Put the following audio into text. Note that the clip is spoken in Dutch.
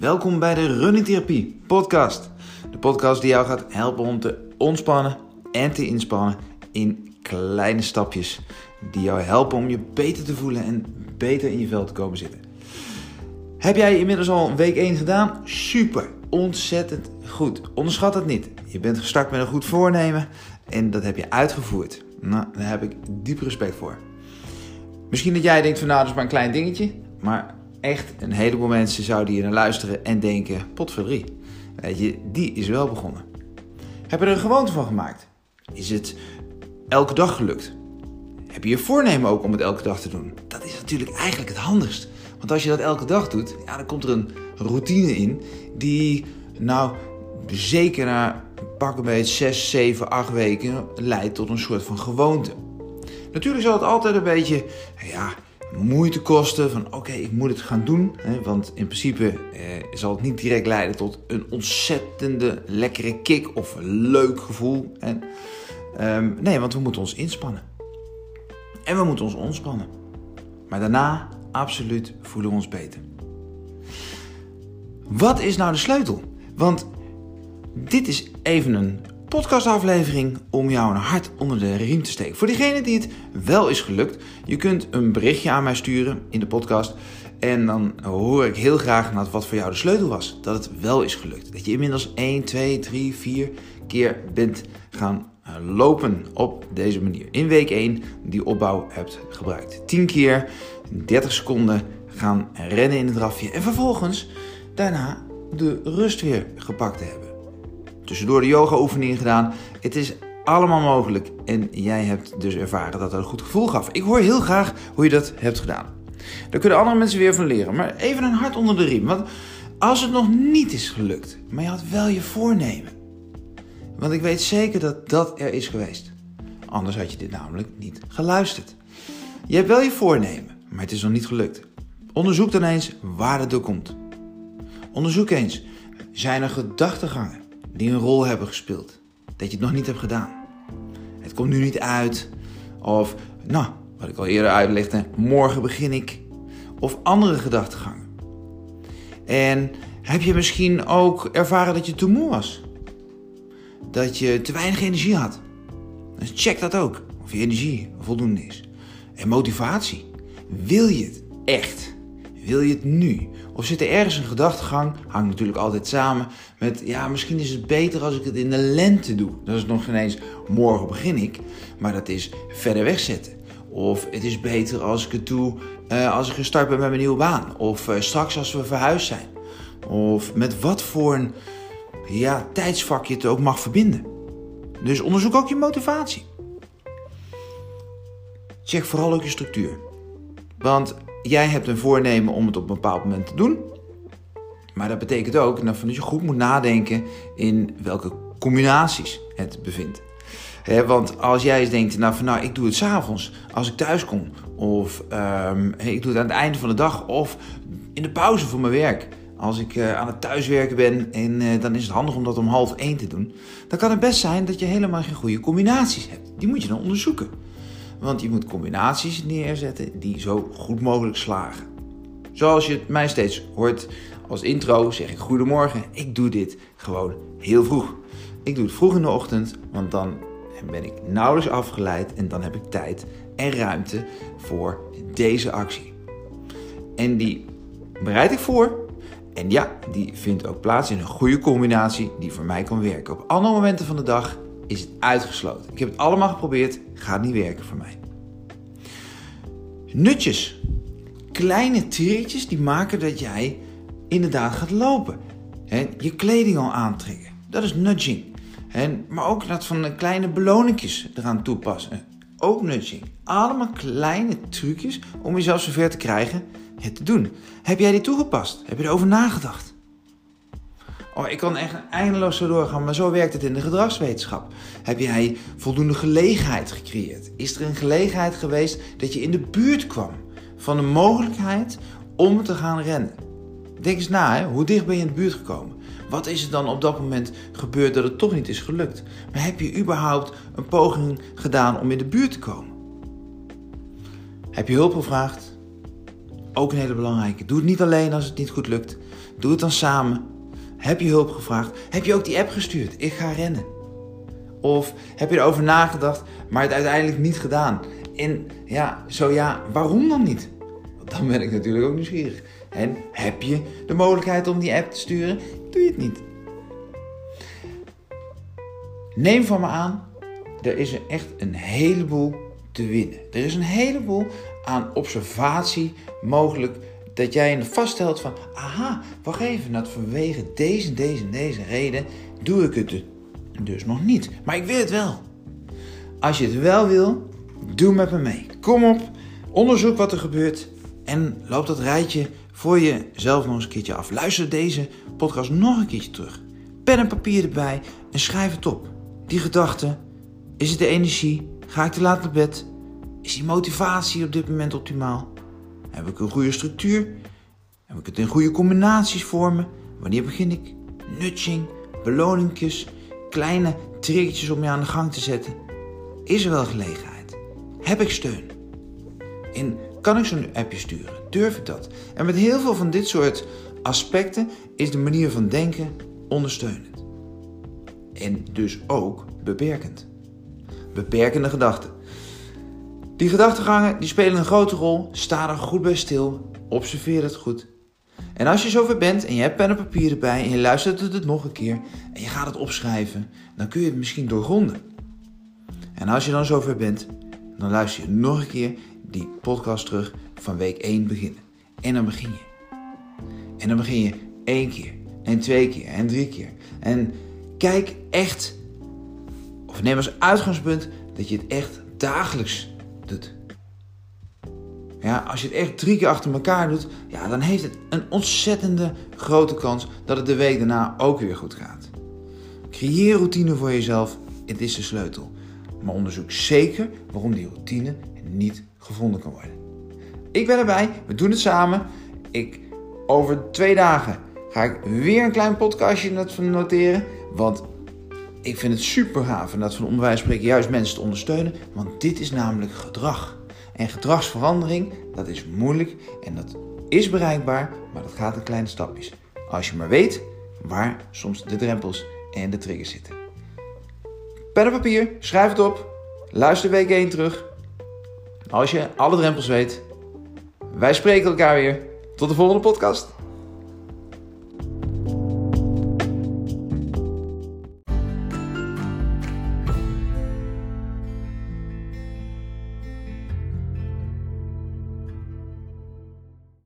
Welkom bij de Running Therapie podcast. De podcast die jou gaat helpen om te ontspannen en te inspannen in kleine stapjes. Die jou helpen om je beter te voelen en beter in je vel te komen zitten. Heb jij inmiddels al week 1 gedaan? Super, ontzettend goed. Onderschat het niet. Je bent gestart met een goed voornemen en dat heb je uitgevoerd. Nou, daar heb ik diep respect voor. Misschien dat jij denkt van nou, dat is maar een klein dingetje, maar... Echt, een heleboel mensen zouden hier naar luisteren en denken, potverdorie, weet je, die is wel begonnen. Heb je er een gewoonte van gemaakt? Is het elke dag gelukt? Heb je je voornemen ook om het elke dag te doen? Dat is natuurlijk eigenlijk het handigst. Want als je dat elke dag doet, ja, dan komt er een routine in die nou zeker na pak een beetje 6, 7, 8 weken leidt tot een soort van gewoonte. Natuurlijk zal het altijd een beetje, ja... moeite kosten van oké, ik moet het gaan doen. Hè, want in principe zal het niet direct leiden tot een ontzettende lekkere kick of een leuk gevoel. En, nee, want we moeten ons inspannen. En we moeten ons ontspannen. Maar daarna absoluut voelen we ons beter. Wat is nou de sleutel? Want dit is even een podcastaflevering om jou een hart onder de riem te steken. Voor diegene die het wel is gelukt, je kunt een berichtje aan mij sturen in de podcast. En dan hoor ik heel graag naar wat voor jou de sleutel was. Dat het wel is gelukt. Dat je inmiddels 1, 2, 3, 4 keer bent gaan lopen op deze manier. In week 1 die opbouw hebt gebruikt. 10 keer, 30 seconden gaan rennen in het drafje. En vervolgens daarna de rust weer gepakt te hebben. Tussendoor de yoga oefeningen gedaan. Het is allemaal mogelijk. En jij hebt dus ervaren dat het een goed gevoel gaf. Ik hoor heel graag hoe je dat hebt gedaan. Daar kunnen andere mensen weer van leren. Maar even een hart onder de riem. Want als het nog niet is gelukt, maar je had wel je voornemen. Want ik weet zeker dat dat er is geweest. Anders had je dit namelijk niet geluisterd. Je hebt wel je voornemen, maar het is nog niet gelukt. Onderzoek dan eens waar het door komt. Onderzoek eens, zijn er gedachtegangen die een rol hebben gespeeld, dat je het nog niet hebt gedaan. Het komt nu niet uit. Of, nou, wat ik al eerder uitlegde, morgen begin ik. Of andere gedachtegangen. En heb je misschien ook ervaren dat je te moe was? Dat je te weinig energie had? Dus check dat ook. Of je energie voldoende is. En motivatie. Wil je het echt? Wil je het nu? Of zit er ergens een gedachtegang? Hangt natuurlijk altijd samen met... ja, misschien is het beter als ik het in de lente doe. Dat is nog ineens morgen begin ik. Maar dat is verder wegzetten. Of het is beter als ik het doe als ik gestart ben met mijn nieuwe baan. Of straks als we verhuisd zijn. Of met wat voor een tijdsvak je het ook mag verbinden. Dus onderzoek ook je motivatie. Check vooral ook je structuur. Want... jij hebt een voornemen om het op een bepaald moment te doen. Maar dat betekent ook dat je goed moet nadenken in welke combinaties het bevindt. Want als jij eens denkt, ik doe het 's avonds als ik thuis kom. Of ik doe het aan het einde van de dag. Of in de pauze van mijn werk. Als ik aan het thuiswerken ben en dan is het handig om dat om 12:30 te doen. Dan kan het best zijn dat je helemaal geen goede combinaties hebt. Die moet je dan onderzoeken. Want je moet combinaties neerzetten die zo goed mogelijk slagen. Zoals je het mij steeds hoort als intro, zeg ik goedemorgen. Ik doe dit gewoon heel vroeg. Ik doe het vroeg in de ochtend, want dan ben ik nauwelijks afgeleid. En dan heb ik tijd en ruimte voor deze actie. En die bereid ik voor. En ja, die vindt ook plaats in een goede combinatie die voor mij kan werken. Op andere momenten van de dag... is het uitgesloten. Ik heb het allemaal geprobeerd. Gaat niet werken voor mij. Nutjes. Kleine triertjes die maken dat jij inderdaad gaat lopen. Je kleding al aantrekken. Dat is nudging. Maar ook dat van kleine beloningjes eraan toepassen. Ook nudging. Allemaal kleine trucjes om jezelf zover te krijgen het te doen. Heb jij die toegepast? Heb je erover nagedacht? Oh, ik kan echt eindeloos zo doorgaan, maar zo werkt het in de gedragswetenschap. Heb jij voldoende gelegenheid gecreëerd? Is er een gelegenheid geweest dat je in de buurt kwam van de mogelijkheid om te gaan rennen? Denk eens na, hoe dicht ben je in de buurt gekomen? Wat is er dan op dat moment gebeurd dat het toch niet is gelukt? Maar heb je überhaupt een poging gedaan om in de buurt te komen? Heb je hulp gevraagd? Ook een hele belangrijke. Doe het niet alleen als het niet goed lukt. Doe het dan samen. Heb je hulp gevraagd? Heb je ook die app gestuurd? Ik ga rennen. Of heb je erover nagedacht, maar het uiteindelijk niet gedaan? En ja, zo ja, waarom dan niet? Want dan ben ik natuurlijk ook nieuwsgierig. En heb je de mogelijkheid om die app te sturen? Doe je het niet. Neem van me aan, er is er echt een heleboel te winnen. Er is een heleboel aan observatie mogelijk dat jij vaststelt van... aha, wacht even, dat vanwege deze reden doe ik het dus nog niet. Maar ik wil het wel. Als je het wel wil, doe met me mee. Kom op, onderzoek wat er gebeurt en loop dat rijtje voor jezelf nog eens een keertje af. Luister deze podcast nog een keertje terug. Pen en papier erbij en schrijf het op. Die gedachten, is het de energie? Ga ik te laat naar bed? Is die motivatie op dit moment optimaal? Heb ik een goede structuur? Heb ik het in goede combinaties voor me? Wanneer begin ik? Nudging, beloningjes, kleine triggertjes om je aan de gang te zetten. Is er wel gelegenheid? Heb ik steun? En kan ik zo'n appje sturen? Durf ik dat? En met heel veel van dit soort aspecten is de manier van denken ondersteunend. En dus ook beperkend. Beperkende gedachten. Die gedachtegangen die spelen een grote rol. Sta er goed bij stil. Observeer het goed. En als je zover bent en je hebt pen en papier erbij en je luistert het nog een keer en je gaat het opschrijven, dan kun je het misschien doorgronden. En als je dan zover bent, dan luister je nog een keer die podcast terug van week 1 beginnen. En dan begin je. En dan begin je 1 keer. En 2 keer. En 3 keer. En kijk echt, of neem als uitgangspunt dat je het echt dagelijks doet. Ja, als je het echt 3 keer achter elkaar doet, ja, dan heeft het een ontzettende grote kans dat het de week daarna ook weer goed gaat. Creëer routine voor jezelf, het is de sleutel. Maar onderzoek zeker waarom die routine niet gevonden kan worden. Ik ben erbij, we doen het samen. Over 2 dagen ga ik weer een klein podcastje noteren, want ik vind het super gaaf en dat van onderwijs spreken juist mensen te ondersteunen, want dit is namelijk gedrag. En gedragsverandering, dat is moeilijk en dat is bereikbaar, maar dat gaat in kleine stapjes. Als je maar weet waar soms de drempels en de triggers zitten. Pen en papier, schrijf het op, luister week 1 terug. Als je alle drempels weet, wij spreken elkaar weer. Tot de volgende podcast.